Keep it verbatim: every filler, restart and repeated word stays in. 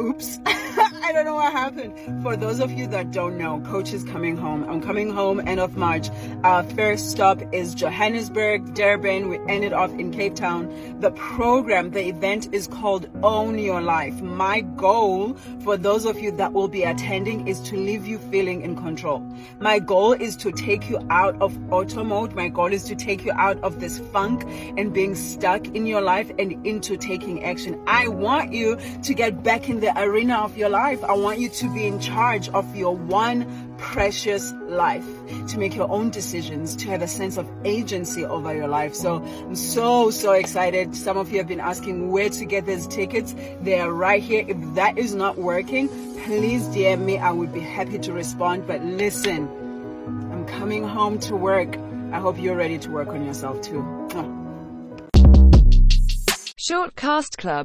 oops, I don't know what happened. For those of you that don't know, Coach is coming home. I'm coming home end of March. Our first stop is Johannesburg, Durban. We ended off in Cape Town. The program, the event is called Own Your Life. My goal for those of you that will be attending is to leave you feeling in control. My goal is to take you out of auto mode. My goal is to take you out of this funk and being stuck in your life and into taking action. I want you to get back in the arena of your life. I want you to be in charge of your one precious life, to make your own decisions, to have a sense of agency over your life. So I'm so, so excited. Some of you have been asking where to get these tickets. They are right here. If that is not working, please D M me. I would be happy to respond. But listen, I'm coming home to work. I hope you're ready to work on yourself too. Shortcast Club.